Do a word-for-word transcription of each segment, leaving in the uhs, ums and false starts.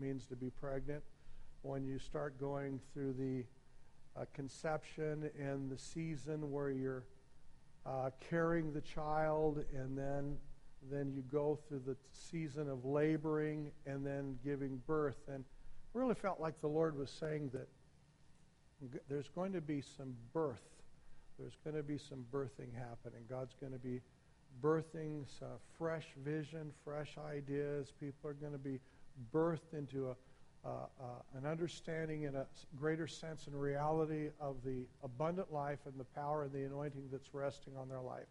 means to be pregnant. When you start going through the uh, conception and the season where you're uh, carrying the child, and then then you go through the season of laboring and then giving birth. And I really felt like the Lord was saying that there's going to be some birth. There's going to be some birthing happening. God's going to be birthing some fresh vision, fresh ideas. People are going to be birthed into a Uh, uh, an understanding and a greater sense and reality of the abundant life and the power and the anointing that's resting on their life.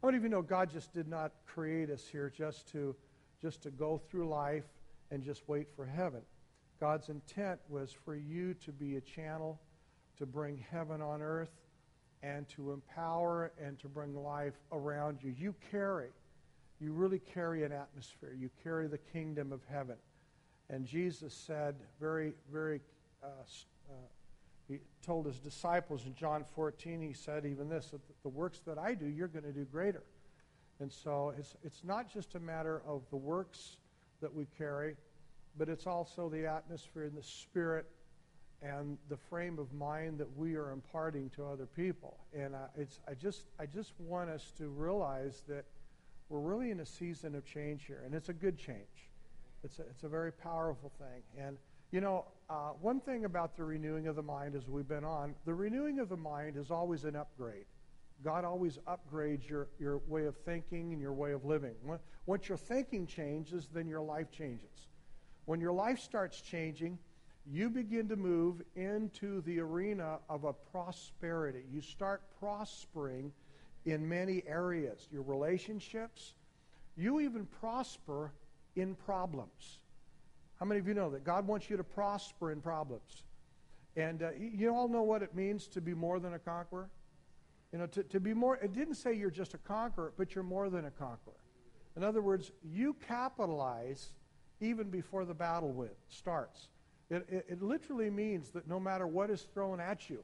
How many of you know God just did not create us here just to just to go through life and just wait for heaven? God's intent was for you to be a channel to bring heaven on earth and to empower and to bring life around you. You carry, you really carry an atmosphere. You carry the kingdom of heaven. And Jesus said, very, very, uh, uh, he told his disciples in John fourteen, he said even this, that the works that I do, you're going to do greater. And so it's, it's not just a matter of the works that we carry, but it's also the atmosphere and the spirit and the frame of mind that we are imparting to other people. And I, it's, I just, I just want us to realize that we're really in a season of change here, and it's a good change. It's a, it's a very powerful thing. And, you know, uh, one thing about the renewing of the mind as we've been on, the renewing of the mind is always an upgrade. God always upgrades your, your way of thinking and your way of living. Once your thinking changes, then your life changes. When your life starts changing, you begin to move into the arena of a prosperity. You start prospering in many areas. Your relationships, you even prosper in problems. How many of you know that God wants you to prosper in problems? And uh, you all know what it means to be more than a conqueror? You know, to, to be more, it didn't say you're just a conqueror, but you're more than a conqueror. In other words, you capitalize even before the battle win, starts. It, it, it literally means that no matter what is thrown at you,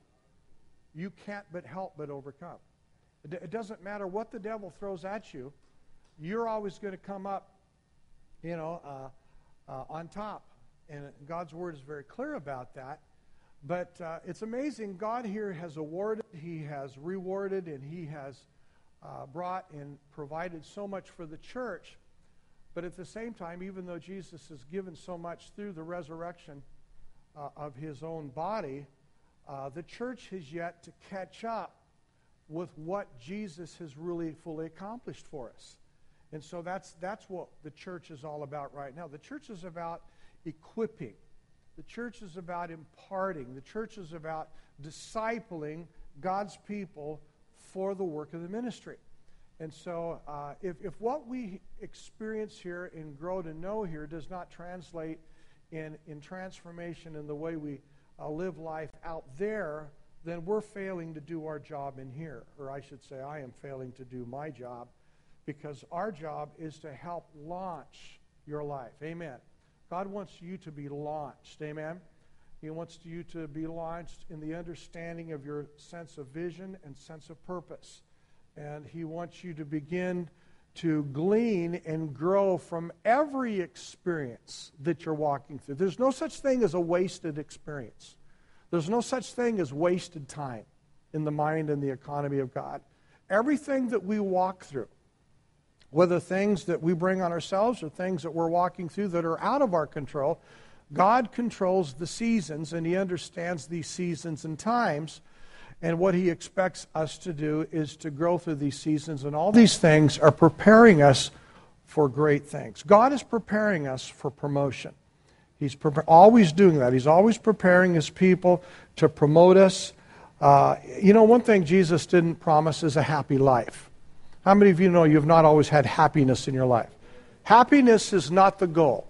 you can't but help but overcome. It, it doesn't matter what the devil throws at you, you're always going to come up You know, uh, uh, on top. And God's word is very clear about that. But uh, it's amazing. God here has awarded, He has rewarded, and He has uh, brought and provided so much for the church. But at the same time, even though Jesus has given so much through the resurrection uh, of His own body, uh, the church has yet to catch up with what Jesus has really fully accomplished for us. And so that's that's what the church is all about right now. The church is about equipping. The church is about imparting. The church is about discipling God's people for the work of the ministry. And so uh, if, if what we experience here and grow to know here does not translate in, in transformation in the way we uh, live life out there, then we're failing to do our job in here. Or I should say, I am failing to do my job, because our job is to help launch your life. Amen. God wants you to be launched. Amen. He wants you to be launched in the understanding of your sense of vision and sense of purpose. And He wants you to begin to glean and grow from every experience that you're walking through. There's no such thing as a wasted experience. There's no such thing as wasted time in the mind and the economy of God. Everything that we walk through, whether things that we bring on ourselves or things that we're walking through that are out of our control, God controls the seasons, and He understands these seasons and times. And what He expects us to do is to grow through these seasons. And all these things are preparing us for great things. God is preparing us for promotion. He's pre- always doing that. He's always preparing His people to promote us. Uh, you know, one thing Jesus didn't promise is a happy life. How many of you know you've not always had happiness in your life? Happiness is not the goal.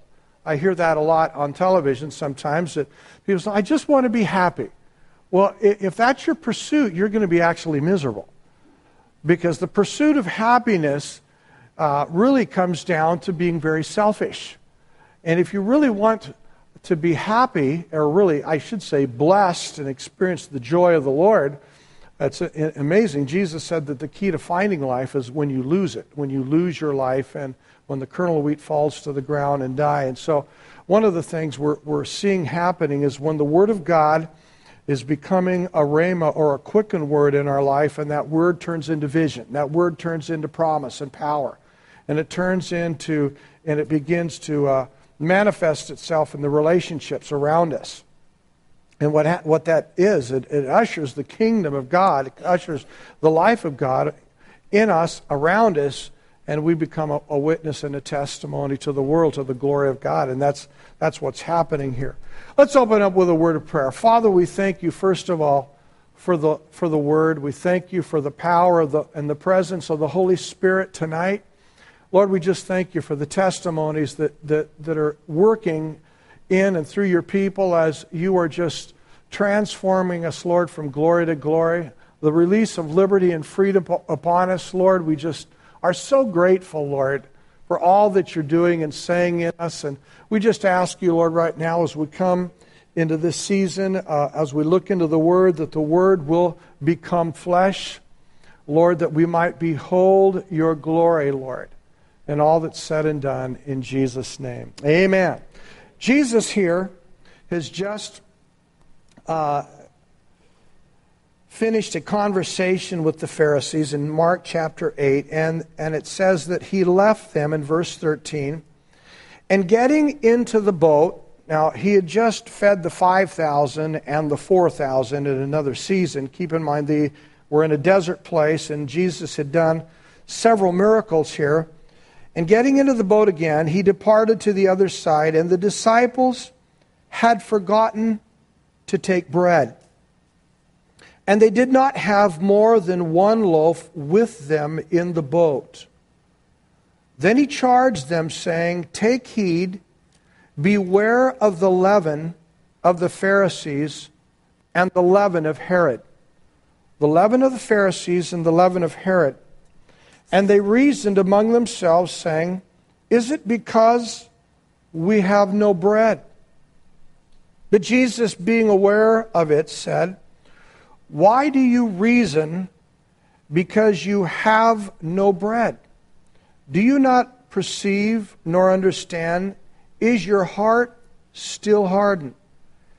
I hear that a lot on television sometimes, that people say, I just want to be happy. Well, if that's your pursuit, you're going to be actually miserable. Because the pursuit of happiness uh, really comes down to being very selfish. And if you really want to be happy, or really, I should say, blessed and experience the joy of the Lord, that's amazing. Jesus said that the key to finding life is when you lose it, when you lose your life and when the kernel of wheat falls to the ground and die. And so one of the things we're, we're seeing happening is when the Word of God is becoming a rhema or a quickened word in our life, and that word turns into vision. That word turns into promise and power. And it turns into, and it begins to uh, manifest itself in the relationships around us. And what ha- what that is, it, it ushers the kingdom of God, it ushers the life of God in us, around us, and we become a, a witness and a testimony to the world, to the glory of God. And that's that's what's happening here. Let's open up with a word of prayer. Father, we thank you, first of all, for the for the word. We thank you for the power of the and the presence of the Holy Spirit tonight. Lord, we just thank you for the testimonies that that, that are working in and through your people as you are just transforming us, Lord, from glory to glory. The release of liberty and freedom upon us, Lord, we just are so grateful, Lord, for all that you're doing and saying in us. And we just ask you, Lord, right now as we come into this season, uh, as we look into the Word, that the Word will become flesh, Lord, that we might behold your glory, Lord, in all that's said and done in Jesus' name. Amen. Jesus here has just uh, finished a conversation with the Pharisees in Mark chapter eight, and, and it says that he left them in verse thirteen, and getting into the boat, now he had just fed the five thousand and the four thousand in another season. Keep in mind, they were in a desert place, and Jesus had done several miracles here. And getting into the boat again, he departed to the other side, and the disciples had forgotten to take bread. And they did not have more than one loaf with them in the boat. Then he charged them, saying, "Take heed, beware of the leaven of the Pharisees and the leaven of Herod." The leaven of the Pharisees and the leaven of Herod. And they reasoned among themselves, saying, "Is it because we have no bread?" But Jesus, being aware of it, said, "Why do you reason because you have no bread? Do you not perceive nor understand? Is your heart still hardened?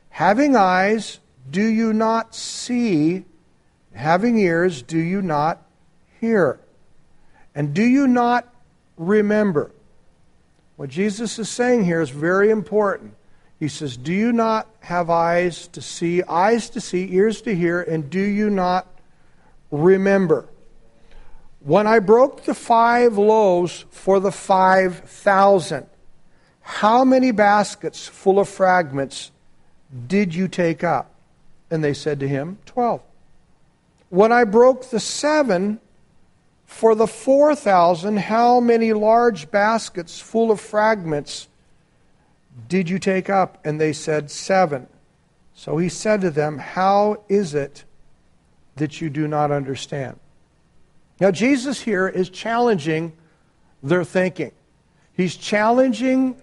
Having eyes, do you not see? Having ears, do you not hear? And do you not remember?" What Jesus is saying here is very important. He says, do you not have eyes to see, eyes to see, ears to hear, and do you not remember? When I broke the five loaves for the five thousand, how many baskets full of fragments did you take up? And they said to him, twelve. When I broke the seven for the four thousand, how many large baskets full of fragments did you take up? And they said, seven. So he said to them, how is it that you do not understand? Now Jesus here is challenging their thinking. He's challenging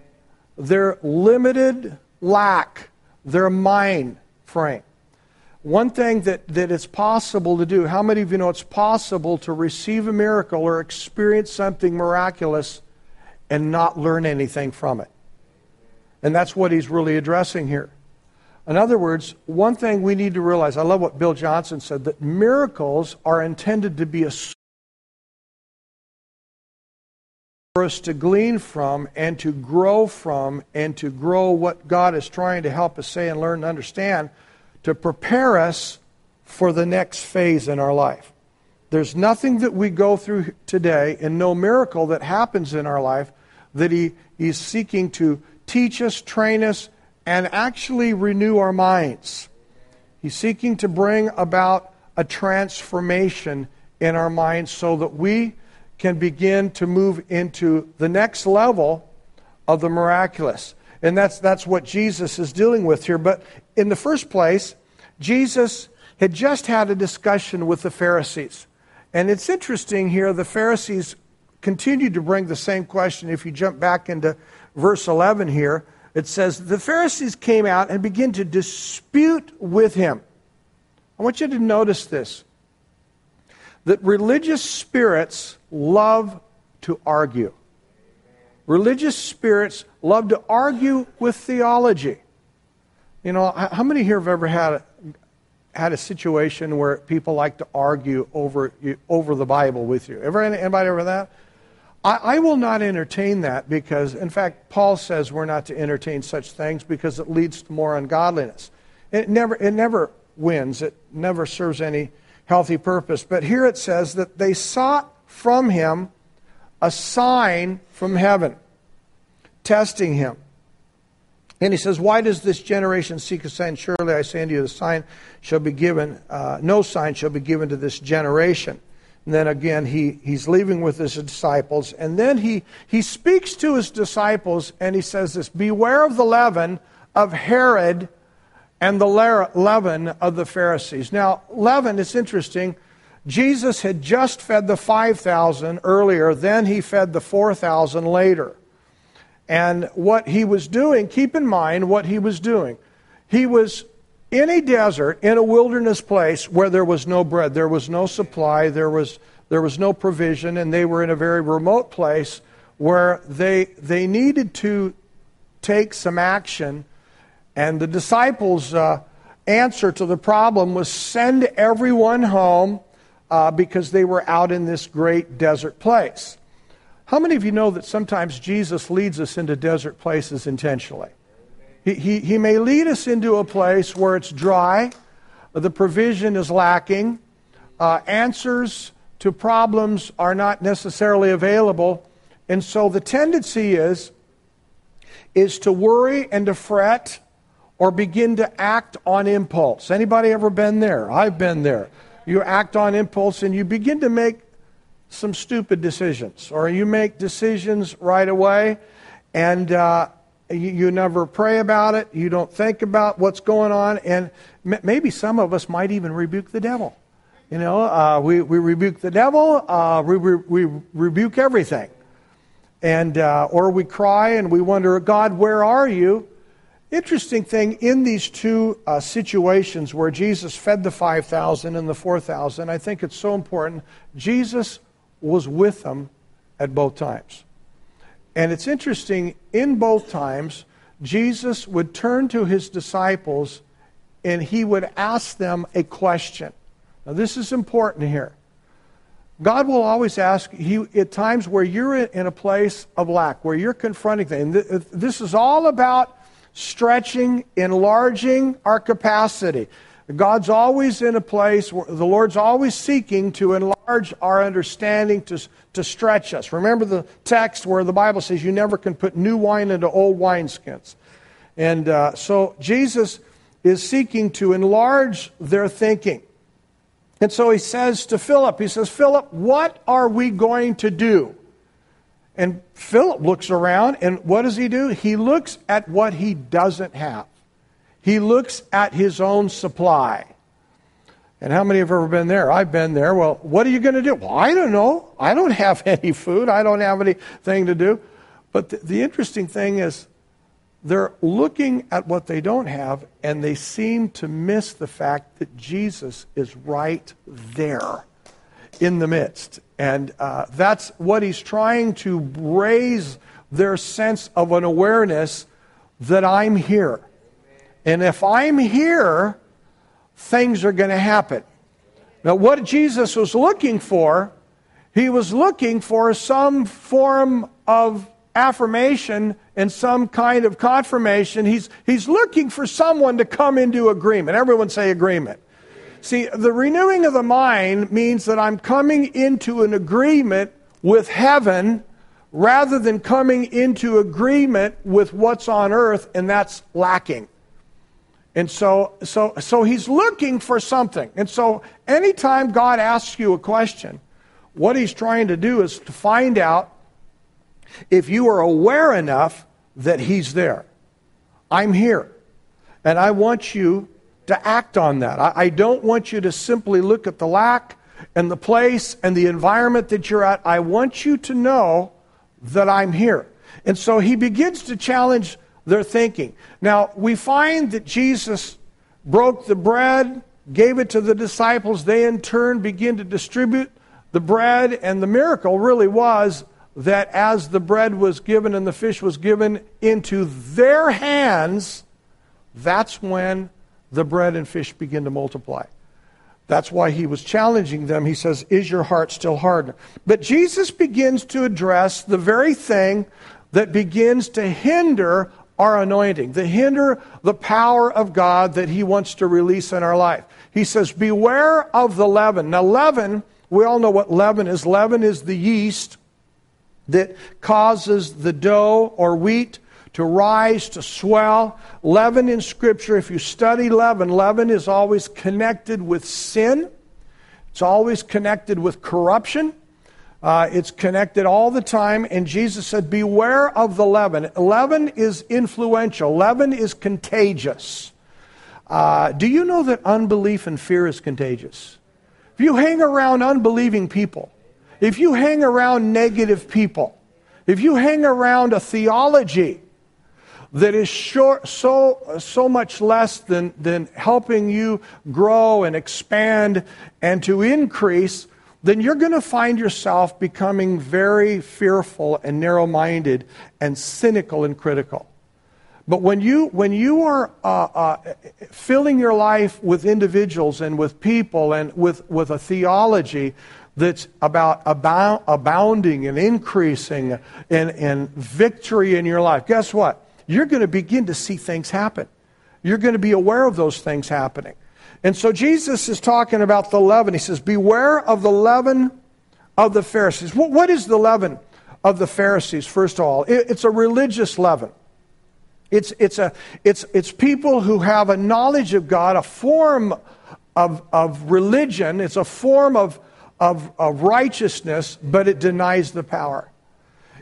their limited lack, their mind frame. One thing that, that it's possible to do, how many of you know it's possible to receive a miracle or experience something miraculous and not learn anything from it? And that's what he's really addressing here. In other words, one thing we need to realize, I love what Bill Johnson said, that miracles are intended to be a source for us to glean from and to grow from and to grow what God is trying to help us say and learn and understand, to prepare us for the next phase in our life. There's nothing that we go through today and no miracle that happens in our life that he is seeking to teach us, train us, and actually renew our minds. He's seeking to bring about a transformation in our minds so that we can begin to move into the next level of the miraculous. And that's that's what Jesus is dealing with here. But in the first place, Jesus had just had a discussion with the Pharisees. And it's interesting here, the Pharisees continued to bring the same question. If you jump back into verse eleven here, it says, the Pharisees came out and began to dispute with him. I want you to notice this, that religious spirits love to argue. Religious spirits love to argue with theology. You know, how many here have ever had a, had a situation where people like to argue over over the Bible with you? Ever anybody ever that? I, I will not entertain that because, in fact, Paul says we're not to entertain such things because it leads to more ungodliness. It never it never wins. It never serves any healthy purpose. But here it says that they sought from him a sign from heaven, testing him. And he says, why does this generation seek a sign? Surely I say unto you, the sign shall be given, uh, no sign shall be given to this generation. And then again, he, he's leaving with his disciples. And then he, he speaks to his disciples and he says this, beware of the leaven of Herod and the leaven of the Pharisees. Now, leaven, it's interesting. Jesus had just fed the five thousand earlier, then he fed the four thousand later. And what he was doing, keep in mind what he was doing. He was in a desert, in a wilderness place where there was no bread, there was no supply, there was there was no provision, and they were in a very remote place where they they needed to take some action. And the disciples' uh, answer to the problem was send everyone home uh, because they were out in this great desert place. How many of you know that sometimes Jesus leads us into desert places intentionally? He, he, he may lead us into a place where it's dry, the provision is lacking, uh, answers to problems are not necessarily available, and so the tendency is, is to worry and to fret or begin to act on impulse. Anybody ever been there? I've been there. You act on impulse and you begin to make some stupid decisions, or you make decisions right away and uh, you, you never pray about it, you don't think about what's going on, and m- maybe some of us might even rebuke the devil. You know, uh, we, we rebuke the devil, uh, we, we, we rebuke everything. And uh, or we cry and we wonder, God, where are you? Interesting thing, in these two uh, situations where Jesus fed the five thousand and the four thousand, I think it's so important, Jesus was with them at both times. And it's interesting, in both times, Jesus would turn to his disciples and he would ask them a question. Now this is important here. God will always ask you at times where you're in a place of lack, where you're confronting things. And th- this is all about stretching, enlarging our capacity. God's always in a place where the Lord's always seeking to enlarge our understanding, to, to stretch us. Remember the text where the Bible says you never can put new wine into old wineskins. And uh, so Jesus is seeking to enlarge their thinking. And so he says to Philip, he says, Philip, what are we going to do? And Philip looks around, and what does he do? He looks at what he doesn't have. He looks at his own supply. And how many have ever been there? I've been there. Well, what are you going to do? Well, I don't know. I don't have any food. I don't have anything to do. But the, the interesting thing is they're looking at what they don't have, and they seem to miss the fact that Jesus is right there in the midst. And uh, that's what he's trying to raise their sense of an awareness that I'm here. And if I'm here, things are going to happen. Now what Jesus was looking for, he was looking for some form of affirmation and some kind of confirmation. He's, he's looking for someone to come into agreement. Everyone say agreement. See, the renewing of the mind means that I'm coming into an agreement with heaven rather than coming into agreement with what's on earth, and that's lacking. And so so, so he's looking for something. And so anytime God asks you a question, what he's trying to do is to find out if you are aware enough that he's there. I'm here, and I want you to act on that. I don't want you to simply look at the lack and the place and the environment that you're at. I want you to know that I'm here. And so he begins to challenge their thinking. Now, we find that Jesus broke the bread, gave it to the disciples. They in turn begin to distribute the bread, and the miracle really was that as the bread was given and the fish was given into their hands, that's when the bread and fish begin to multiply. That's why he was challenging them. He says, is your heart still hardened? But Jesus begins to address the very thing that begins to hinder our anointing, that hinder the power of God that he wants to release in our life. He says, beware of the leaven. Now leaven, we all know what leaven is. Leaven is the yeast that causes the dough or wheat to rise, to swell. Leaven in Scripture, if you study leaven, leaven is always connected with sin. It's always connected with corruption. Uh, it's connected all the time. And Jesus said, beware of the leaven. Leaven is influential. Leaven is contagious. Uh, do you know that unbelief and fear is contagious? If you hang around unbelieving people, if you hang around negative people, if you hang around a theology that is short, so so much less than, than helping you grow and expand and to increase, then you're going to find yourself becoming very fearful and narrow-minded and cynical and critical. But when you when you are uh, uh, filling your life with individuals and with people and with, with a theology that's about abound, abounding and increasing and, and victory in your life, guess what? You're going to begin to see things happen. You're going to be aware of those things happening. And so Jesus is talking about the leaven. He says, beware of the leaven of the Pharisees. What, what is the leaven of the Pharisees, first of all? It, it's a religious leaven. It's, it's, a, it's, it's people who have a knowledge of God, a form of, of religion. It's a form of Of, of righteousness, but it denies the power.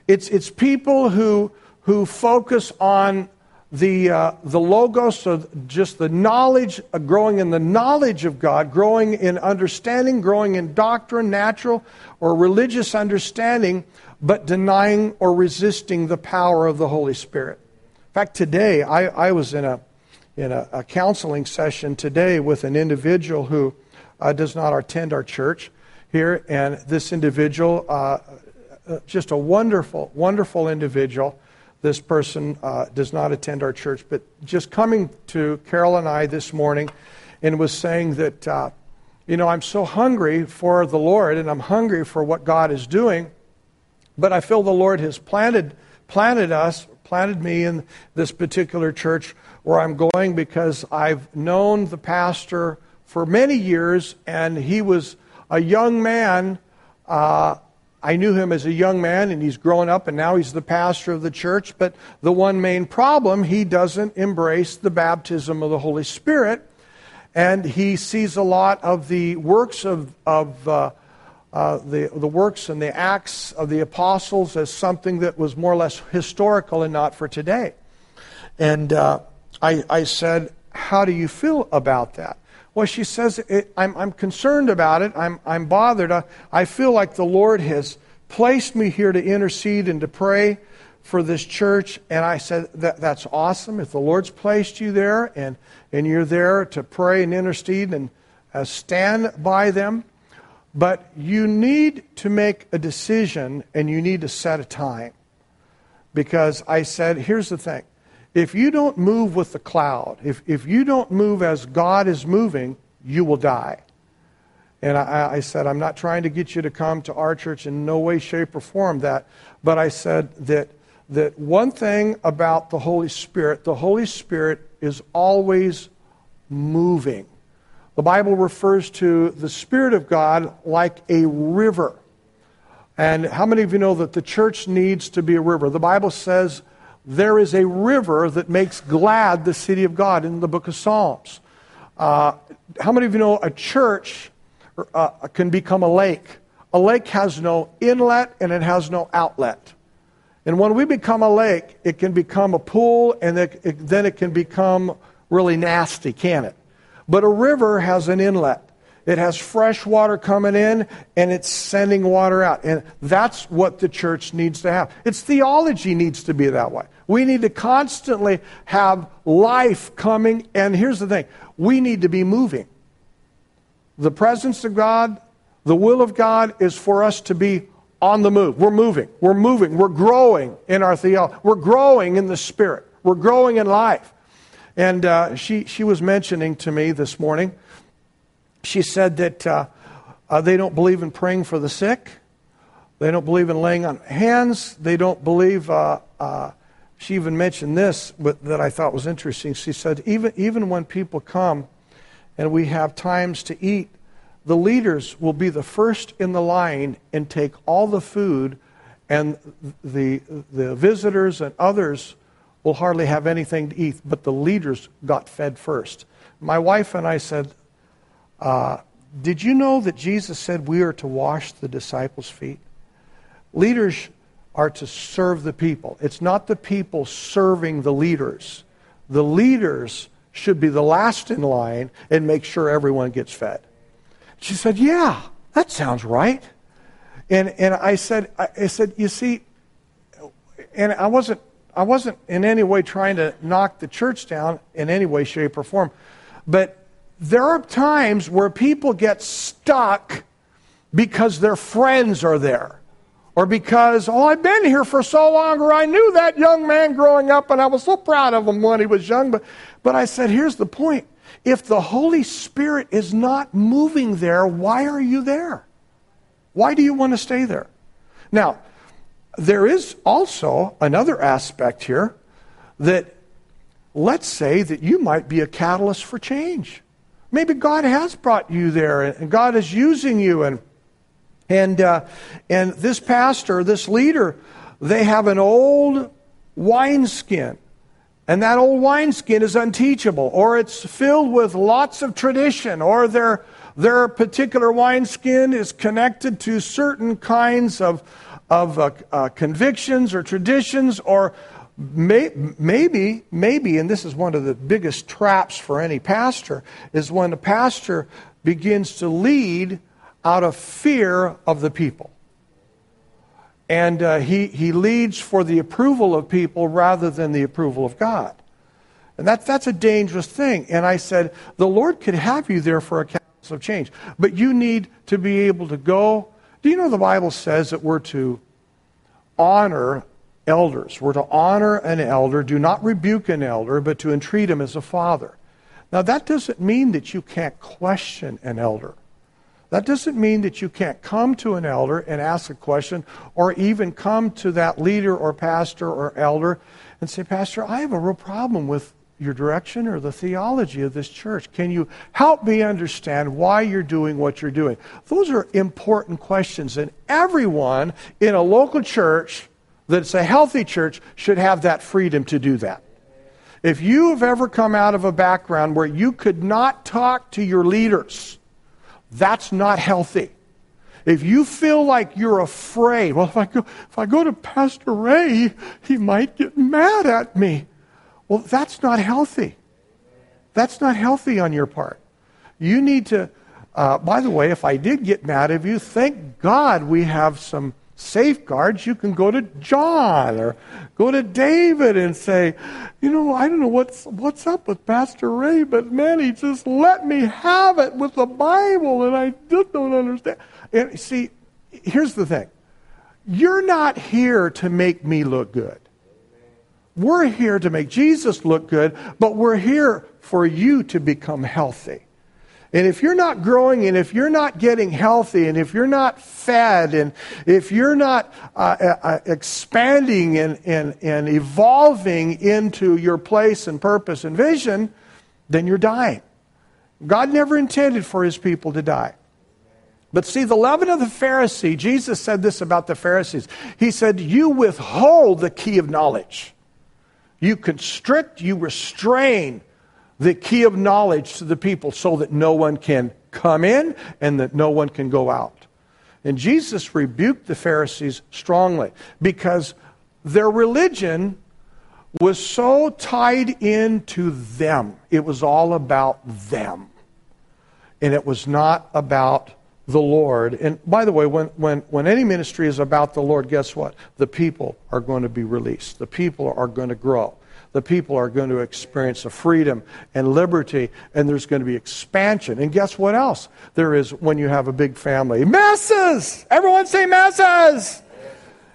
It's it's people who who focus on the uh, the logos, so just the knowledge, uh, growing in the knowledge of God, growing in understanding, growing in doctrine, natural or religious understanding, but denying or resisting the power of the Holy Spirit. In fact, today I, I was in a in a, a counseling session today with an individual who uh, does not attend our church here, and this individual, uh, just a wonderful, wonderful individual. This person uh, does not attend our church, but just coming to Carol and I this morning and was saying that, uh, you know, I'm so hungry for the Lord and I'm hungry for what God is doing, but I feel the Lord has planted planted us, planted me in this particular church where I'm going because I've known the pastor for many years and he was a young man, uh, I knew him as a young man, and he's grown up, and now he's the pastor of the church. But the one main problem, he doesn't embrace the baptism of the Holy Spirit, and he sees a lot of the works of of uh, uh, the the works and the acts of the apostles as something that was more or less historical and not for today. And uh, I I said, how do you feel about that? Well, she says, it, I'm, I'm concerned about it. I'm, I'm bothered. I, I feel like the Lord has placed me here to intercede and to pray for this church. And I said, that, that's awesome. If the Lord's placed you there and, and you're there to pray and intercede and uh, stand by them, but you need to make a decision and you need to set a time. Because I said, here's the thing. If you don't move with the cloud, if, if you don't move as God is moving, you will die. And I, I said, I'm not trying to get you to come to our church in no way, shape, or form that. But I said that that one thing about the Holy Spirit, the Holy Spirit is always moving. The Bible refers to the Spirit of God like a river. And how many of you know that the church needs to be a river? The Bible says, there is a river that makes glad the city of God in the book of Psalms. Uh, how many of you know a church uh, can become a lake? A lake has no inlet and it has no outlet. And when we become a lake, it can become a pool and it, it, then it can become really nasty, can it? But a river has an inlet. It has fresh water coming in, and it's sending water out. And that's what the church needs to have. Its theology needs to be that way. We need to constantly have life coming. And here's the thing. We need to be moving. The presence of God, the will of God is for us to be on the move. We're moving. We're moving. We're growing in our theology. We're growing in the Spirit. We're growing in life. And uh, she, she was mentioning to me this morning, she said that uh, uh, they don't believe in praying for the sick. They don't believe in laying on hands. They don't believe, uh, uh, she even mentioned this, but that I thought was interesting. She said, even, even when people come and we have times to eat, the leaders will be the first in the line and take all the food, and the, the visitors and others will hardly have anything to eat, but the leaders got fed first. My wife and I said, uh, did you know that Jesus said we are to wash the disciples' feet? Leaders are to serve the people. It's not the people serving the leaders. The leaders should be the last in line and make sure everyone gets fed. She said, yeah, that sounds right. And and I said, I said, you see, and I wasn't, I wasn't in any way trying to knock the church down in any way, shape, or form. But there are times where people get stuck because their friends are there. Or because, oh, I've been here for so long, or I knew that young man growing up, and I was so proud of him when he was young. But, but I said, here's the point. If the Holy Spirit is not moving there, why are you there? Why do you want to stay there? Now, there is also another aspect here that, let's say that you might be a catalyst for change. Maybe God has brought you there, and God is using you, and And uh, and this pastor, this leader, they have an old wineskin. And that old wineskin is unteachable, or it's filled with lots of tradition, or their, their particular wineskin is connected to certain kinds of, of uh, uh, convictions or traditions, or may, maybe, maybe, and this is one of the biggest traps for any pastor, is when a pastor begins to lead out of fear of the people. And uh, he, he leads for the approval of people rather than the approval of God. And that, that's a dangerous thing. And I said, the Lord could have you there for a catalyst of change, but you need to be able to go. Do you know the Bible says that we're to honor elders? We're to honor an elder, do not rebuke an elder, but to entreat him as a father. Now, that doesn't mean that you can't question an elder. That doesn't mean that you can't come to an elder and ask a question, or even come to that leader or pastor or elder and say, Pastor, I have a real problem with your direction or the theology of this church. Can you help me understand why you're doing what you're doing? Those are important questions, and everyone in a local church that's a healthy church should have that freedom to do that. If you have ever come out of a background where you could not talk to your leaders, that's not healthy. If you feel like you're afraid, well, if I go, if I go to Pastor Ray, he might get mad at me. Well, that's not healthy. That's not healthy on your part. You need to, uh, by the way, if I did get mad at you, thank God we have some safeguards. You can go to John or go to David and say, you know, I don't know what's what's up with Pastor Ray, but man, he just let me have it with the Bible, and I just don't understand. And see, here's the thing. You're not here to make me look good. We're here to make Jesus look good, but we're here for you to become healthy. And if you're not growing, and if you're not getting healthy, and if you're not fed, and if you're not uh, uh, expanding and, and, and evolving into your place and purpose and vision, then you're dying. God never intended for his people to die. But see, the leaven of the Pharisee, Jesus said this about the Pharisees. He said, you withhold the key of knowledge. You constrict, you restrain the key of knowledge to the people so that no one can come in and that no one can go out. And Jesus rebuked the Pharisees strongly because their religion was so tied into them. It was all about them. And it was not about the Lord. And by the way, when, when, when any ministry is about the Lord, guess what? The people are going to be released. The people are going to grow. the people are going to experience a freedom and liberty, and there's going to be expansion. And guess what else there is when you have a big family? Masses! Everyone say masses!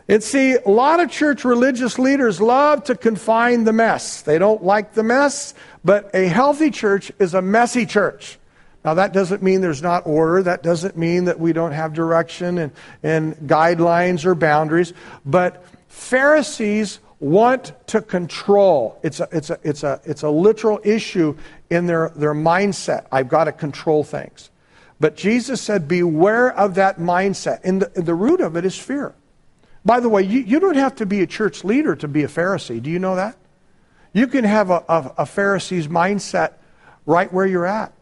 And see, a lot of church religious leaders love to confine the mess. They don't like the mess, but a healthy church is a messy church. Now, that doesn't mean there's not order. That doesn't mean that we don't have direction and, and guidelines or boundaries. But Pharisees want to control. It's a, it's a, it's a, it's a literal issue in their, their mindset. I've got to control things. But Jesus said, beware of that mindset. And the, the root of it is fear. By the way, you, you don't have to be a church leader to be a Pharisee. Do you know that? You can have a, a, a Pharisee's mindset right where you're at.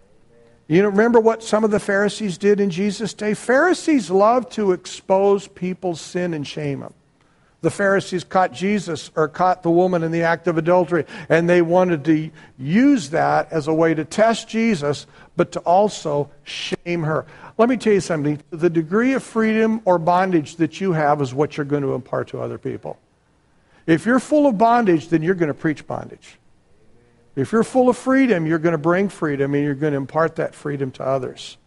You know, remember what some of the Pharisees did in Jesus' day? Pharisees loved to expose people's sin and shame them. The Pharisees caught Jesus or caught the woman in the act of adultery, and they wanted to use that as a way to test Jesus, but to also shame her. Let me tell you something. The degree of freedom or bondage that you have is what you're going to impart to other people. If you're full of bondage, then you're going to preach bondage. If you're full of freedom, you're going to bring freedom, and you're going to impart that freedom to others.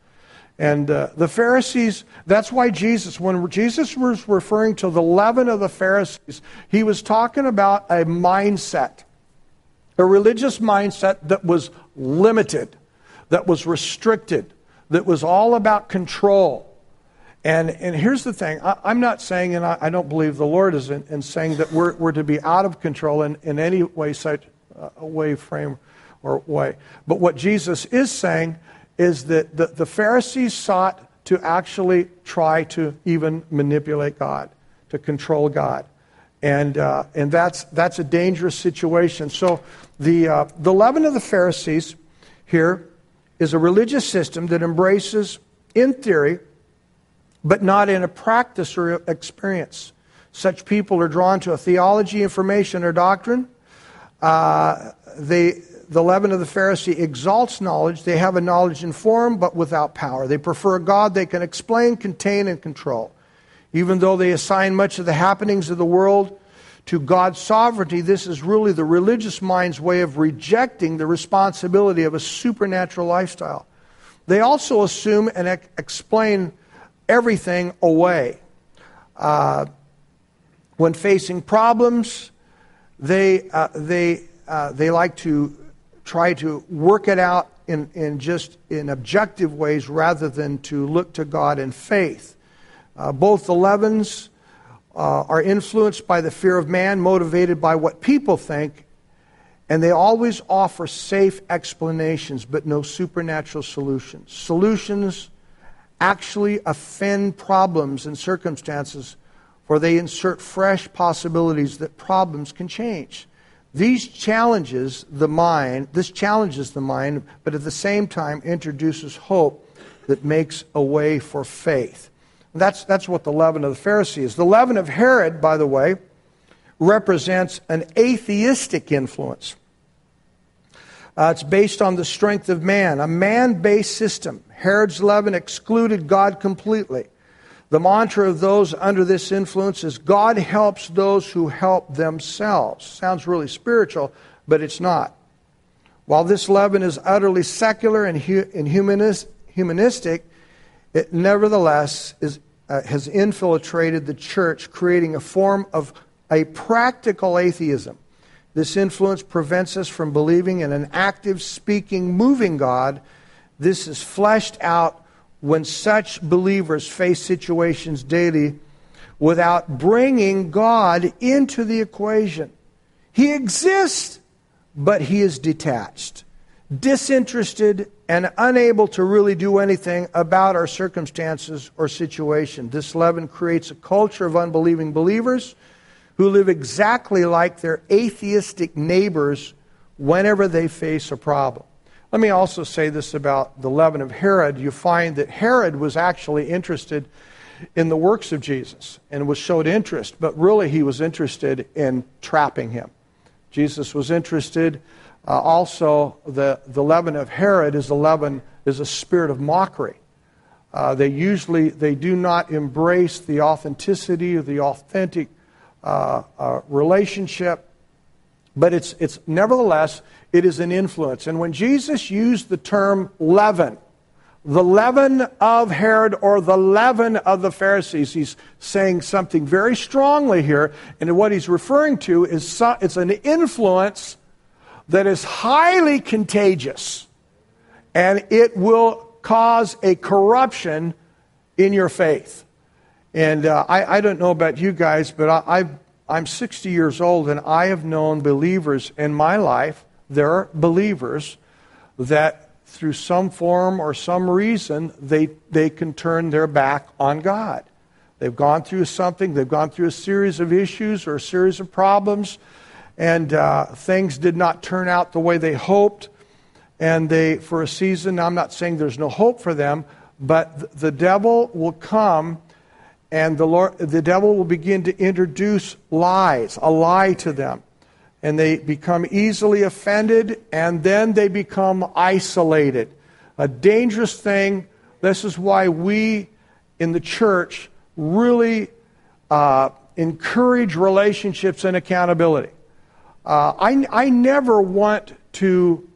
And uh, the Pharisees, that's why Jesus, when Jesus was referring to the leaven of the Pharisees, he was talking about a mindset, a religious mindset that was limited, that was restricted, that was all about control. And and here's the thing, I, I'm not saying, and I, I don't believe the Lord is in, in saying that we're, we're to be out of control in, in any way, such a way, frame, or way. But what Jesus is saying is that the, the Pharisees sought to actually try to even manipulate God, to control God. And uh, and that's that's a dangerous situation. So the, uh, the leaven of the Pharisees here is a religious system that embraces, in theory, but not in a practice or experience. Such people are drawn to a theology, information, or doctrine. Uh, they, the leaven of the Pharisee exalts knowledge. They have a knowledge in form, but without power. They prefer a God they can explain, contain, and control. Even though they assign much of the happenings of the world to God's sovereignty, this is really the religious mind's way of rejecting the responsibility of a supernatural lifestyle. They also assume and ex- explain everything away. Uh, when facing problems, They uh, they uh, they like to try to work it out in, in just in objective ways rather than to look to God in faith. Uh, both the leavens uh, are influenced by the fear of man, motivated by what people think, and they always offer safe explanations but no supernatural solutions. Solutions actually offend problems and circumstances, for they insert fresh possibilities that problems can change. These challenges the mind, this challenges the mind, but at the same time introduces hope that makes a way for faith. And that's, that's what the leaven of the Pharisees is. The leaven of Herod, by the way, represents an atheistic influence. Uh, it's based on the strength of man, a man-based system. Herod's leaven excluded God completely. The mantra of those under this influence is, God helps those who help themselves. Sounds really spiritual, but it's not. While this leaven is utterly secular and humanistic, it nevertheless is, uh, has infiltrated the church, creating a form of a practical atheism. This influence prevents us from believing in an active, speaking, moving God. This is fleshed out when such believers face situations daily without bringing God into the equation. He exists, but he is detached, disinterested, and unable to really do anything about our circumstances or situation. This leaven creates a culture of unbelieving believers who live exactly like their atheistic neighbors whenever they face a problem. Let me also say this about the leaven of Herod. You find that Herod was actually interested in the works of Jesus and was showed interest, but really he was interested in trapping him. Jesus was interested. Uh, also, the, the leaven of Herod is the leaven is a spirit of mockery. Uh, they usually they do not embrace the authenticity of the authentic uh, uh, relationship But it's, it's nevertheless, it is an influence. And when Jesus used the term leaven, the leaven of Herod or the leaven of the Pharisees, he's saying something very strongly here. And what he's referring to is so, it's an influence that is highly contagious. And it will cause a corruption in your faith. And uh, I, I don't know about you guys, but I, I've I'm sixty years old, and I have known believers in my life. There are believers that through some form or some reason, they, they can turn their back on God. They've gone through something. They've gone through a series of issues or a series of problems, and uh, things did not turn out the way they hoped. And they, for a season, I'm not saying there's no hope for them, but the devil will come. And the Lord, the devil will begin to introduce lies, a lie to them. And they become easily offended, and then they become isolated. A dangerous thing. This is why we in the church really uh, encourage relationships and accountability. Uh, I, I never want to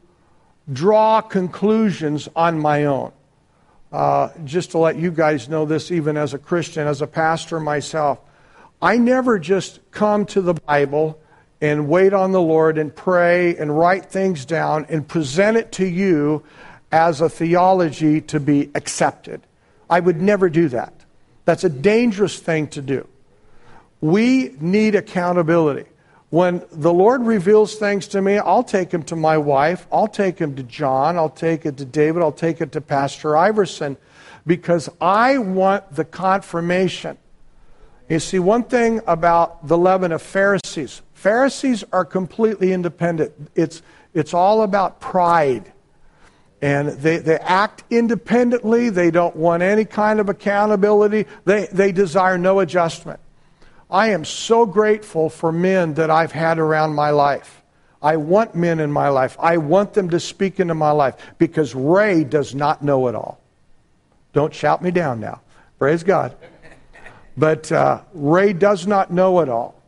draw conclusions on my own. Uh, just to let you guys know this, even as a Christian, as a pastor myself, I never just come to the Bible and wait on the Lord and pray and write things down and present it to you as a theology to be accepted. I would never do that. That's a dangerous thing to do. We need accountability. When the Lord reveals things to me, I'll take them to my wife, I'll take them to John, I'll take it to David, I'll take it to Pastor Iverson, because I want the confirmation. You see, one thing about the leaven of Pharisees, Pharisees are completely independent. It's, it's all about pride. And they, they act independently, they don't want any kind of accountability, they, they desire no adjustment. I am so grateful for men that I've had around my life. I want men in my life. I want them to speak into my life because Ray does not know it all. Don't shout me down now. Praise God. But uh, Ray does not know it all.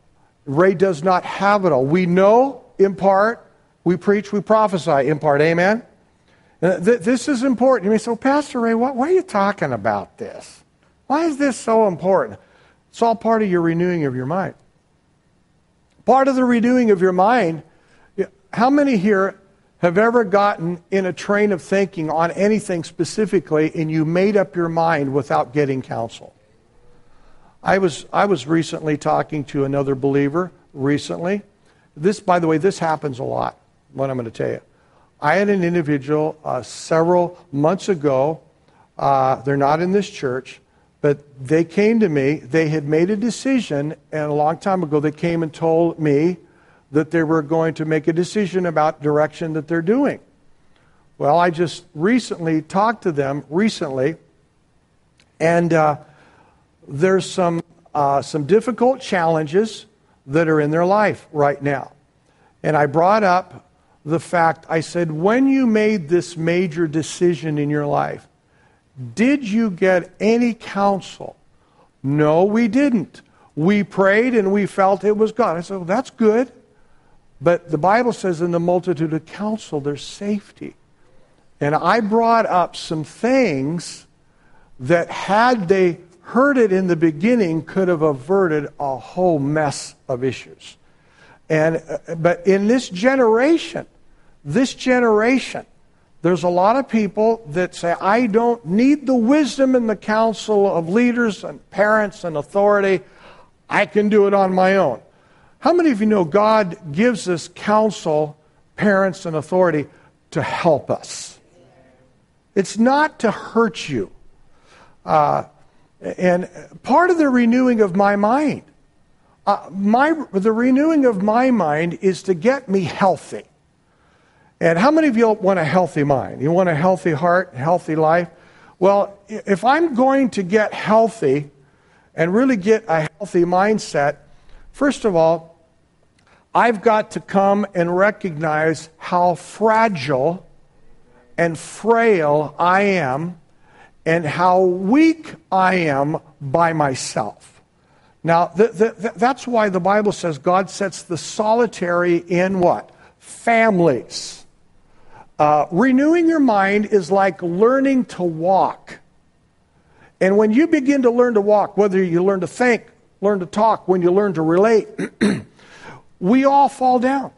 Ray does not have it all. We know in part. We preach, we prophesy in part. Amen? Th- this is important. You may say, well, Pastor Ray, what, why are you talking about this? Why is this so important? It's all part of your renewing of your mind. Part of the renewing of your mind, how many here have ever gotten in a train of thinking on anything specifically and you made up your mind without getting counsel? I was I was recently talking to another believer, recently. This, by the way, this happens a lot, what I'm going to tell you. I had an individual uh, several months ago, uh, they're not in this church, but they came to me, they had made a decision, and a long time ago they came and told me that they were going to make a decision about direction that they're doing. Well, I just recently talked to them, recently, and uh, there's some, uh, some difficult challenges that are in their life right now. And I brought up the fact, I said, when you made this major decision in your life, did you get any counsel? No, we didn't. We prayed and we felt it was God. I said, well, that's good. But the Bible says in the multitude of counsel, there's safety. And I brought up some things that had they heard it in the beginning could have averted a whole mess of issues. And but in this generation, this generation, there's a lot of people that say, I don't need the wisdom and the counsel of leaders and parents and authority. I can do it on my own. How many of you know God gives us counsel, parents, and authority to help us? It's not to hurt you. Uh, and part of the renewing of my mind, uh, my the renewing of my mind is to get me healthy. And how many of you want a healthy mind? You want a healthy heart, healthy life? Well, if I'm going to get healthy and really get a healthy mindset, first of all, I've got to come and recognize how fragile and frail I am and how weak I am by myself. Now, the, the, the, that's why the Bible says God sets the solitary in what? Families. Uh, renewing your mind is like learning to walk. And when you begin to learn to walk, whether you learn to think, learn to talk, when you learn to relate, we all fall down.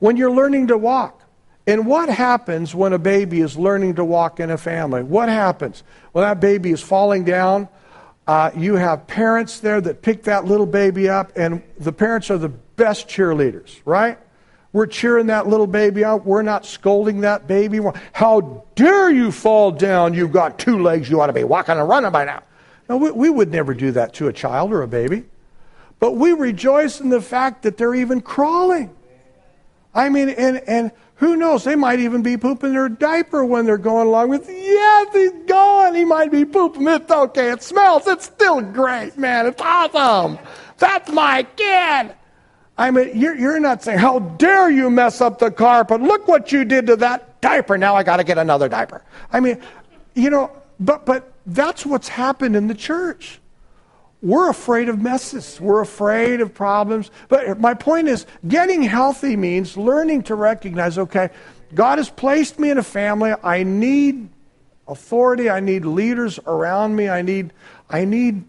When you're learning to walk. And what happens when a baby is learning to walk in a family? What happens? Well, that baby is falling down. Uh, you have parents there that pick that little baby up, and the parents are the best cheerleaders, right? We're cheering that little baby up. We're not scolding that baby. How dare you fall down? You've got two legs. You ought to be walking and running by now. No, we, we would never do that to a child or a baby. But we rejoice in the fact that they're even crawling. I mean, and and... who knows? They might even be pooping their diaper when they're going along with, yeah, he's gone. He might be pooping. It's okay. It smells. It's still great, man. It's awesome. That's my kid. I mean, you're, you're not saying, how dare you mess up the carpet? Look what you did to that diaper. Now I got to get another diaper. I mean, you know, but but that's what's happened in the church. We're afraid of messes. We're afraid of problems. But my point is, getting healthy means learning to recognize, okay, God has placed me in a family. I need authority. I need leaders around me. I need, I need,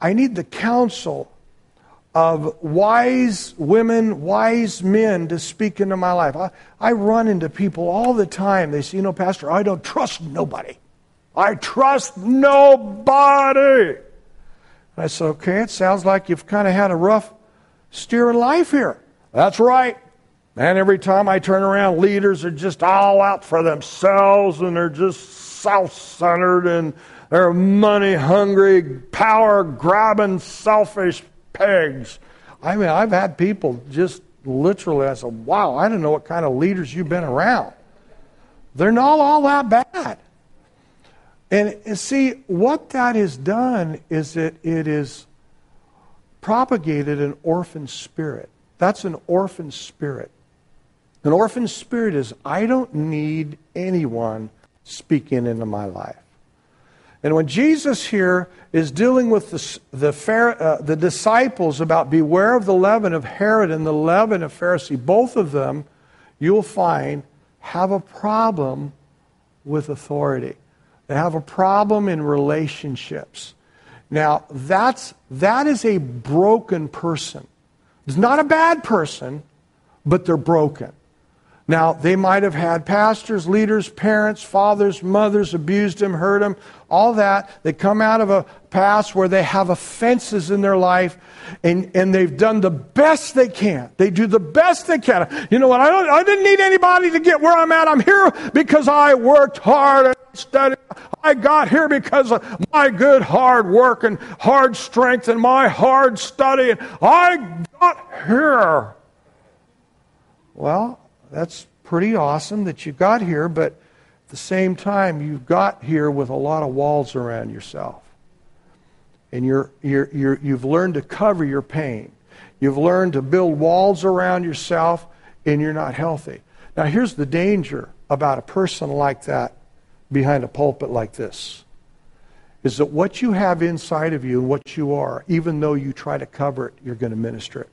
I need the counsel of wise women, wise men to speak into my life. I, I run into people all the time. They say, you know, Pastor, I don't trust nobody. I trust nobody. I said, okay, it sounds like you've kind of had a rough steer in life here. That's right. Man, every time I turn around, leaders are just all out for themselves, and they're just self-centered, and they're money-hungry, power-grabbing, selfish pigs. I mean, I've had people just literally, I said, wow, I don't know what kind of leaders you've been around. They're not all that bad. And, and see, what that has done is that it is propagated an orphan spirit. That's an orphan spirit. An orphan spirit is, I don't need anyone speaking into my life. And when Jesus here is dealing with the the, Pharaoh, uh, the disciples about beware of the leaven of Herod and the leaven of Pharisee, both of them, you'll find, have a problem with authority. They have a problem in relationships. Now, that's, that is a broken person. It's not a bad person, but they're broken. Now, they might have had pastors, leaders, parents, fathers, mothers, abused them, hurt them, all that. They come out of a past where they have offenses in their life, and, and they've done the best they can. They do the best they can. You know what? I don't, I didn't need anybody to get where I'm at. I'm here because I worked hard and studied. I got here because of my good hard work and hard strength and my hard study. I got here. Well, that's pretty awesome that you got here, but at the same time, you got here with a lot of walls around yourself. And you're, you're, you're, you've learned to cover your pain. You've learned to build walls around yourself, and you're not healthy. Now, here's the danger about a person like that behind a pulpit like this, is that what you have inside of you and what you are, even though you try to cover it, you're going to minister it.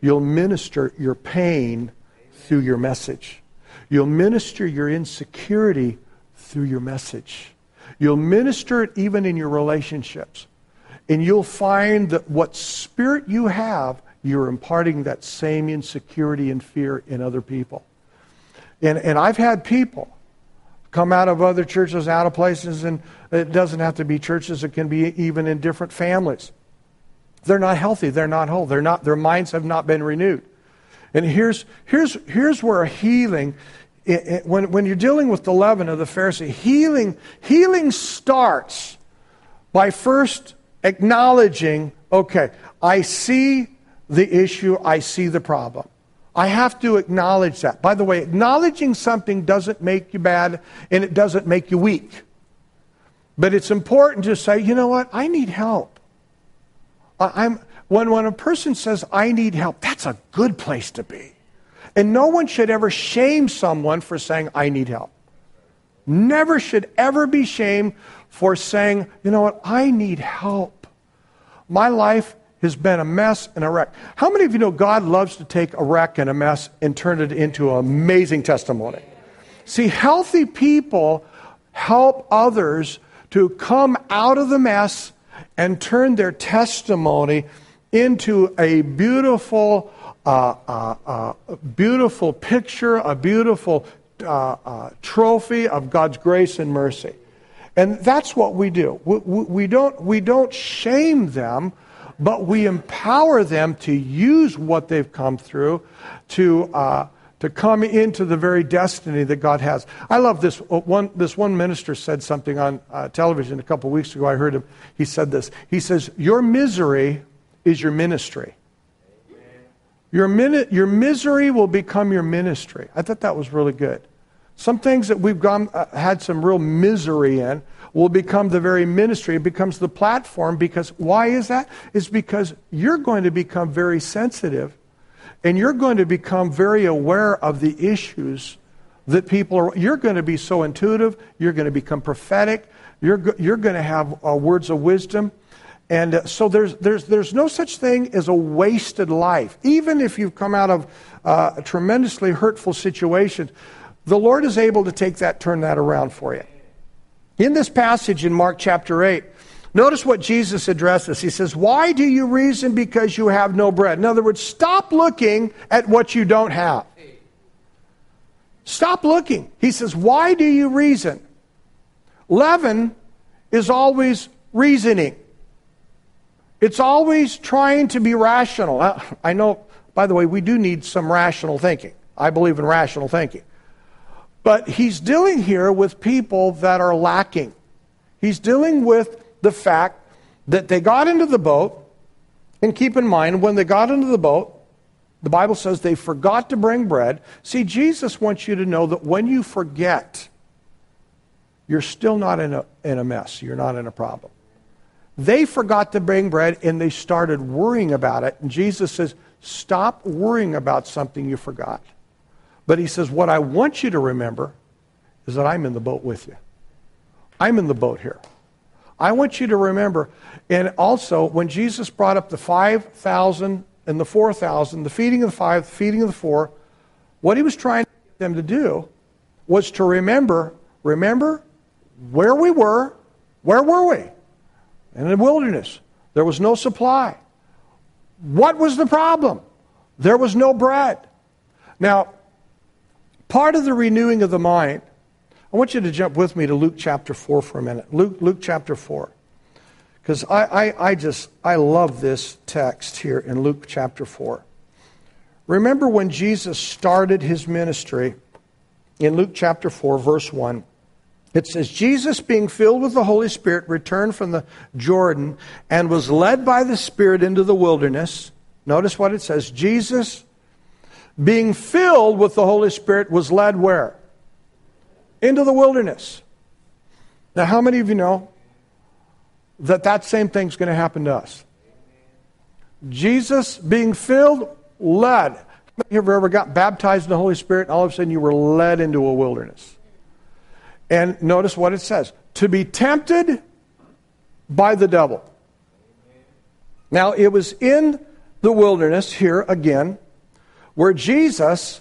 You'll minister your pain through your message. You'll minister your insecurity through your message. You'll minister it even in your relationships. And you'll find that what spirit you have, you're imparting that same insecurity and fear in other people. And, and I've had people come out of other churches, out of places, and it doesn't have to be churches. It can be even in different families. They're not healthy. They're not whole. They're not. Their minds have not been renewed. And here's here's here's where a healing, it, it, when when you're dealing with the leaven of the Pharisee, healing healing starts by first acknowledging, okay, I see the issue, I see the problem. I have to acknowledge that. By the way, acknowledging something doesn't make you bad, and it doesn't make you weak. But it's important to say, you know what? I need help. I, I'm When, when a person says, I need help, that's a good place to be. And no one should ever shame someone for saying, I need help. Never should ever be shamed for saying, you know what, I need help. My life has been a mess and a wreck. How many of you know God loves to take a wreck and a mess and turn it into an amazing testimony? See, healthy people help others to come out of the mess and turn their testimony into a beautiful, uh, uh, uh, beautiful picture, a beautiful uh, uh, trophy of God's grace and mercy. And that's what we do. We, we don't we don't shame them, but we empower them to use what they've come through to uh, to come into the very destiny that God has. I love this one. This one minister said something on uh, television a couple weeks ago. I heard him. He said this. He says, "Your misery is your ministry. Your min- your misery will become your ministry." I thought that was really good. Some things that we've gone, uh, had some real misery in will become the very ministry. It becomes the platform because, why is that? It's because you're going to become very sensitive and you're going to become very aware of the issues that people are, you're going to be so intuitive, you're going to become prophetic, you're, you're going to have uh, words of wisdom. And uh, so there's, there's, there's no such thing as a wasted life. Even if you've come out of uh, a tremendously hurtful situation, the Lord is able to take that, turn that around for you. In this passage in Mark chapter eight, notice what Jesus addresses. He says, "Why do you reason because you have no bread?" In other words, stop looking at what you don't have. Stop looking. He says, "Why do you reason?" Leaven is always reasoning. It's always trying to be rational. I know, by the way, we do need some rational thinking. I believe in rational thinking. But he's dealing here with people that are lacking. He's dealing with the fact that they got into the boat, and keep in mind, when they got into the boat, the Bible says they forgot to bring bread. See, Jesus wants you to know that when you forget, you're still not in a, in a mess. You're not in a problem. They forgot to bring bread, and they started worrying about it. And Jesus says, stop worrying about something you forgot. But he says, what I want you to remember is that I'm in the boat with you. I'm in the boat here. I want you to remember. And also, when Jesus brought up the five thousand and the four thousand, the feeding of the five, the feeding of the four, what he was trying to get them to do was to remember, remember where we were, where were we? In the wilderness. There was no supply. What was the problem? There was no bread. Now, part of the renewing of the mind, I want you to jump with me to Luke chapter four for a minute. Luke Luke chapter four. Because I, I, I just, I love this text here in Luke chapter four. Remember when Jesus started his ministry in Luke chapter four, verse one. It says, Jesus, being filled with the Holy Spirit, returned from the Jordan and was led by the Spirit into the wilderness. Notice what it says. Jesus, being filled with the Holy Spirit, was led where? Into the wilderness. Now, how many of you know that that same thing's going to happen to us? Jesus being filled, led. How many of you ever got baptized in the Holy Spirit and all of a sudden you were led into a wilderness? And notice what it says. To be tempted by the devil. Now, it was in the wilderness here again, where Jesus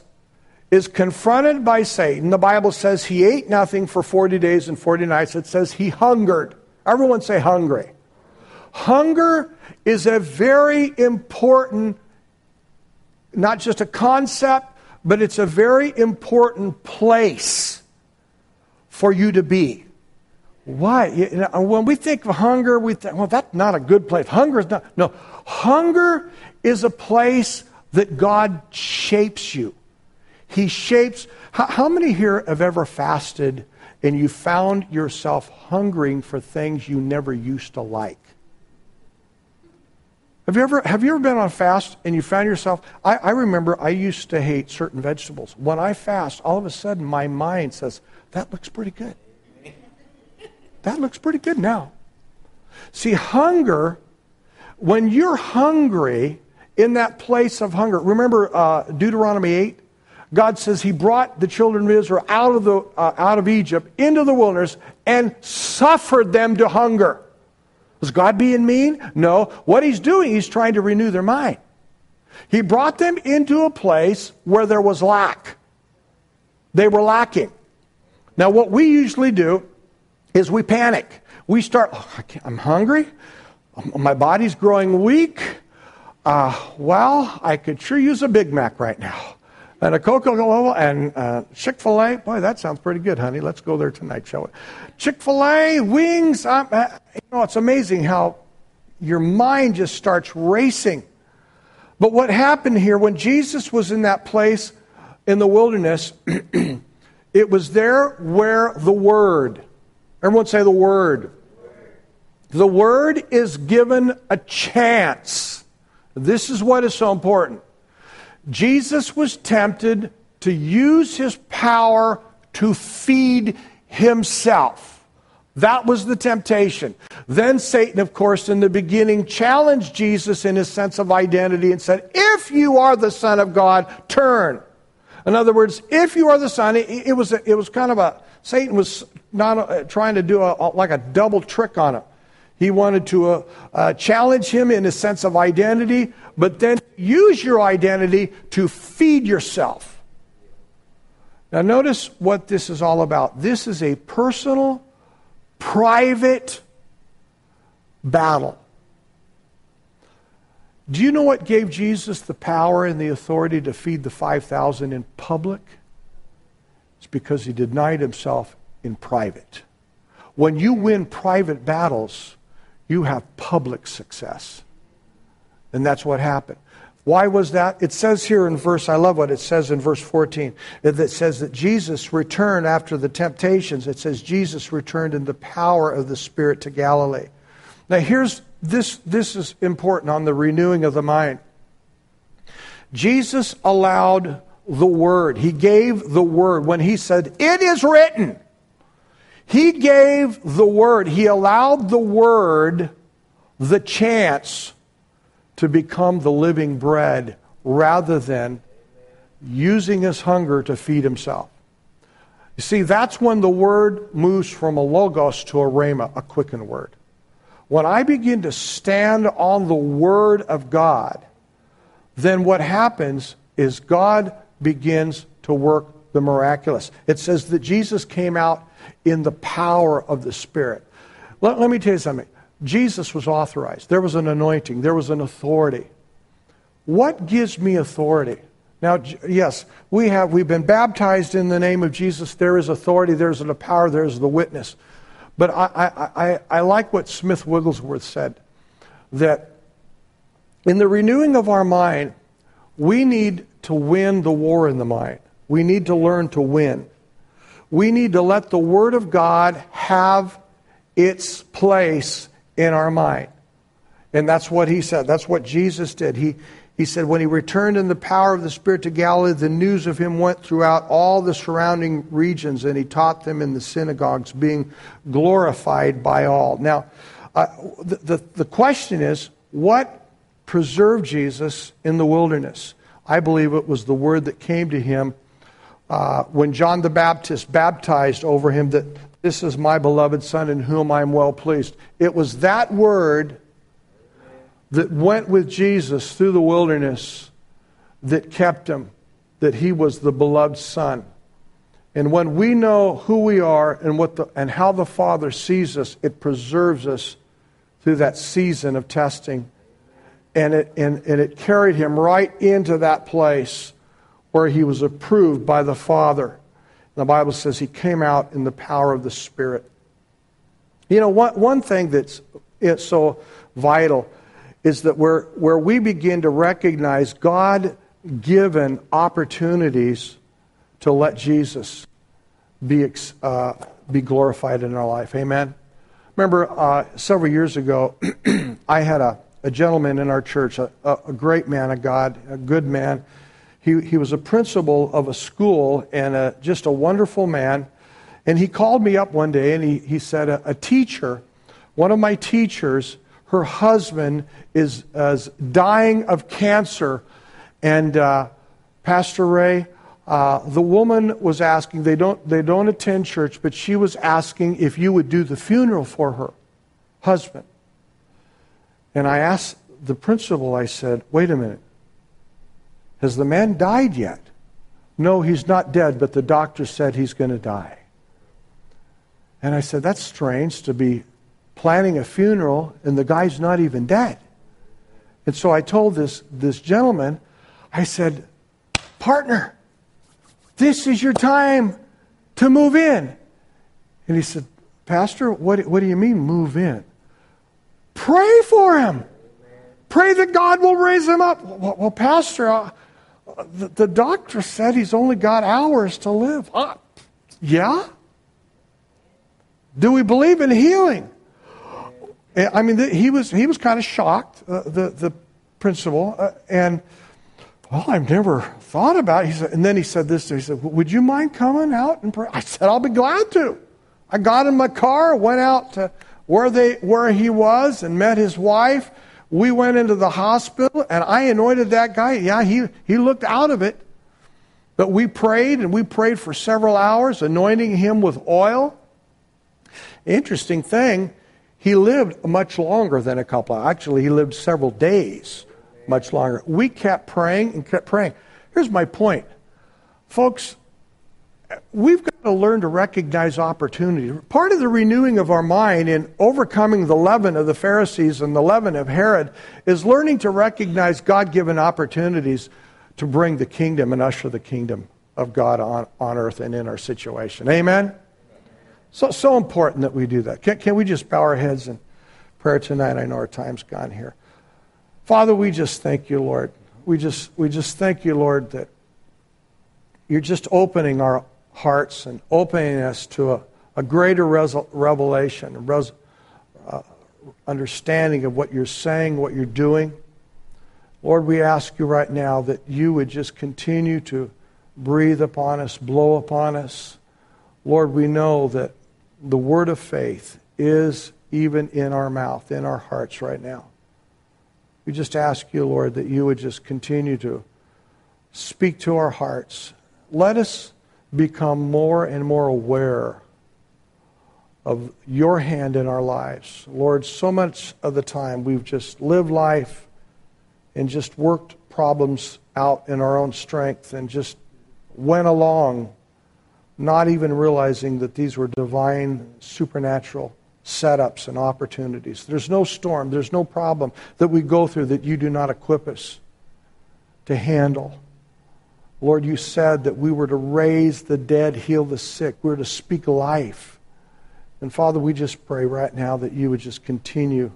is confronted by Satan. The Bible says he ate nothing for forty days and forty nights. It says he hungered. Everyone say hungry. Hunger is a very important, not just a concept, but it's a very important place for you to be. Why? When we think of hunger, we think, well, that's not a good place. Hunger is not. No, hunger is a place that God shapes you. He shapes. How, how many here have ever fasted and you found yourself hungering for things you never used to like? Have you ever, have you ever been on a fast and you found yourself? I, I remember I used to hate certain vegetables. When I fast, all of a sudden my mind says, that looks pretty good. That looks pretty good now. See, hunger, when you're hungry, in that place of hunger. Remember uh, Deuteronomy eight? God says he brought the children of Israel out of, the, uh, out of Egypt into the wilderness and suffered them to hunger. Was God being mean? No. What he's doing, he's trying to renew their mind. He brought them into a place where there was lack. They were lacking. Now, what we usually do is we panic. We start, oh, I can't, I'm hungry. My body's growing weak. Uh, well, I could sure use a Big Mac right now. And a Coca-Cola and uh, Chick-fil-A. Boy, that sounds pretty good, honey. Let's go there tonight, shall we? Chick-fil-A, wings. I'm, you know, it's amazing how your mind just starts racing. But what happened here, when Jesus was in that place in the wilderness, it was there where the Word, everyone say the Word. The Word is given a chance. This is what is so important. Jesus was tempted to use his power to feed himself. That was the temptation. Then Satan, of course, in the beginning, challenged Jesus in his sense of identity and said, if you are the Son of God, turn. In other words, if you are the Son, it, it was a, it was kind of a, Satan was not a, trying to do a, a, like a double trick on him. He wanted to uh, uh, challenge him in his sense of identity, but then use your identity to feed yourself. Now notice what this is all about. This is a personal, private battle. Do you know what gave Jesus the power and the authority to feed the five thousand in public? It's because he denied himself in private. When you win private battles, you have public success. And that's what happened. Why was that? It says here in verse, I love what it says in verse fourteen. It says that Jesus returned after the temptations. It says Jesus returned in the power of the Spirit to Galilee. Now here's, this, this is important on the renewing of the mind. Jesus allowed the Word. He gave the Word. When he said, it is written, he gave the Word. He allowed the Word the chance to become the living bread rather than using his hunger to feed himself. You see, that's when the Word moves from a logos to a rhema, a quickened word. When I begin to stand on the Word of God, then what happens is God begins to work the miraculous. It says that Jesus came out in the power of the Spirit. Let, let me tell you something. Jesus was authorized. There was an anointing. There was an authority. What gives me authority? Now, yes, we have, we've been baptized in the name of Jesus. There is authority. There's the power. There's the witness. But I, I, I, I like what Smith Wigglesworth said, that in the renewing of our mind, we need to win the war in the mind. We need to learn to win. We need to let the Word of God have its place in our mind. And that's what he said. That's what Jesus did. He, he said, when he returned in the power of the Spirit to Galilee, the news of him went throughout all the surrounding regions, and he taught them in the synagogues, being glorified by all. Now, uh, the, the, the question is, what preserved Jesus in the wilderness? I believe it was the Word that came to him uh, when John the Baptist baptized over him that this is my beloved Son in whom I am well pleased. It was that Word that went with Jesus through the wilderness that kept him, that he was the beloved Son. And when we know who we are and what the, and how the Father sees us, it preserves us through that season of testing. And it, and, and it carried him right into that place where he was approved by the Father. The Bible says he came out in the power of the Spirit. You know, one, one thing that's it's so vital is that where, where we begin to recognize God-given opportunities to let Jesus be, uh, be glorified in our life. Amen? Remember, uh, several years ago, I had a, a gentleman in our church, a, a great man of God, a good man. He, he was a principal of a school and a, just a wonderful man. And he called me up one day and he, he said, a, a teacher, one of my teachers, her husband is, is dying of cancer. And uh, Pastor Ray, uh, the woman was asking, they don't, they don't attend church, but she was asking if you would do the funeral for her husband. And I asked the principal, I said, wait a minute, has the man died yet? No, he's not dead, but the doctor said he's going to die. And I said, that's strange to be planning a funeral and the guy's not even dead. And so I told this, this gentleman, I said, partner, this is your time to move in. And he said, Pastor, what, what do you mean move in? Pray for him. Pray that God will raise him up. Well, well Pastor, uh, the, the doctor said he's only got hours to live. Uh, yeah? Do we believe in healing? I mean, the, he was he was kind of shocked, uh, the, the principal. Uh, and, well, I've never thought about it. He said, and then he said this to me. He said, would you mind coming out and pray? I said, I'll be glad to. I got in my car, went out to where they where he was and met his wife. We went into the hospital, and I anointed that guy. Yeah, he, he looked out of it. But we prayed, and we prayed for several hours, anointing him with oil. Interesting thing, he lived much longer than a couple of hours. Actually, he lived several days much longer. We kept praying and kept praying. Here's my point. Folks, we've got to learn to recognize opportunity. Part of the renewing of our mind in overcoming the leaven of the Pharisees and the leaven of Herod is learning to recognize God-given opportunities to bring the kingdom and usher the kingdom of God on, on earth and in our situation. Amen? So so important that we do that. Can, can we just bow our heads in prayer tonight? I know our time's gone here. Father, we just thank you, Lord. We just we just thank you, Lord, that you're just opening our hearts and opening us to a, a greater resu- revelation, a res- uh, understanding of what you're saying, what you're doing. Lord, we ask you right now that you would just continue to breathe upon us, blow upon us. Lord, we know that the word of faith is even in our mouth, in our hearts right now. We just ask you, Lord, that you would just continue to speak to our hearts. Let us become more and more aware of your hand in our lives. Lord, so much of the time we've just lived life and just worked problems out in our own strength and just went along, not even realizing that these were divine, supernatural setups and opportunities. There's no storm, there's no problem that we go through that you do not equip us to handle. Lord, you said that we were to raise the dead, heal the sick. We were to speak life. And Father, we just pray right now that you would just continue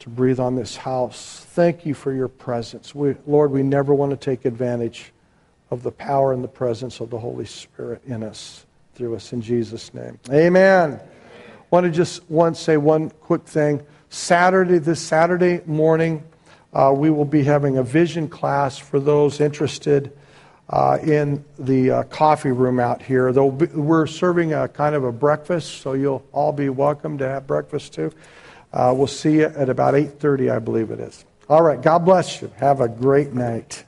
to breathe on this house. Thank you for your presence. We, Lord, we never want to take advantage of the power and the presence of the Holy Spirit in us, through us, in Jesus' name. Amen. Amen. I want to just once say one quick thing. Saturday, this Saturday morning, uh, we will be having a vision class for those interested Uh, in the uh, coffee room out here. There'll be, we're serving a kind of a breakfast, so you'll all be welcome to have breakfast too. Uh, we'll see you at about eight thirty, I believe it is. All right, God bless you. Have a great night.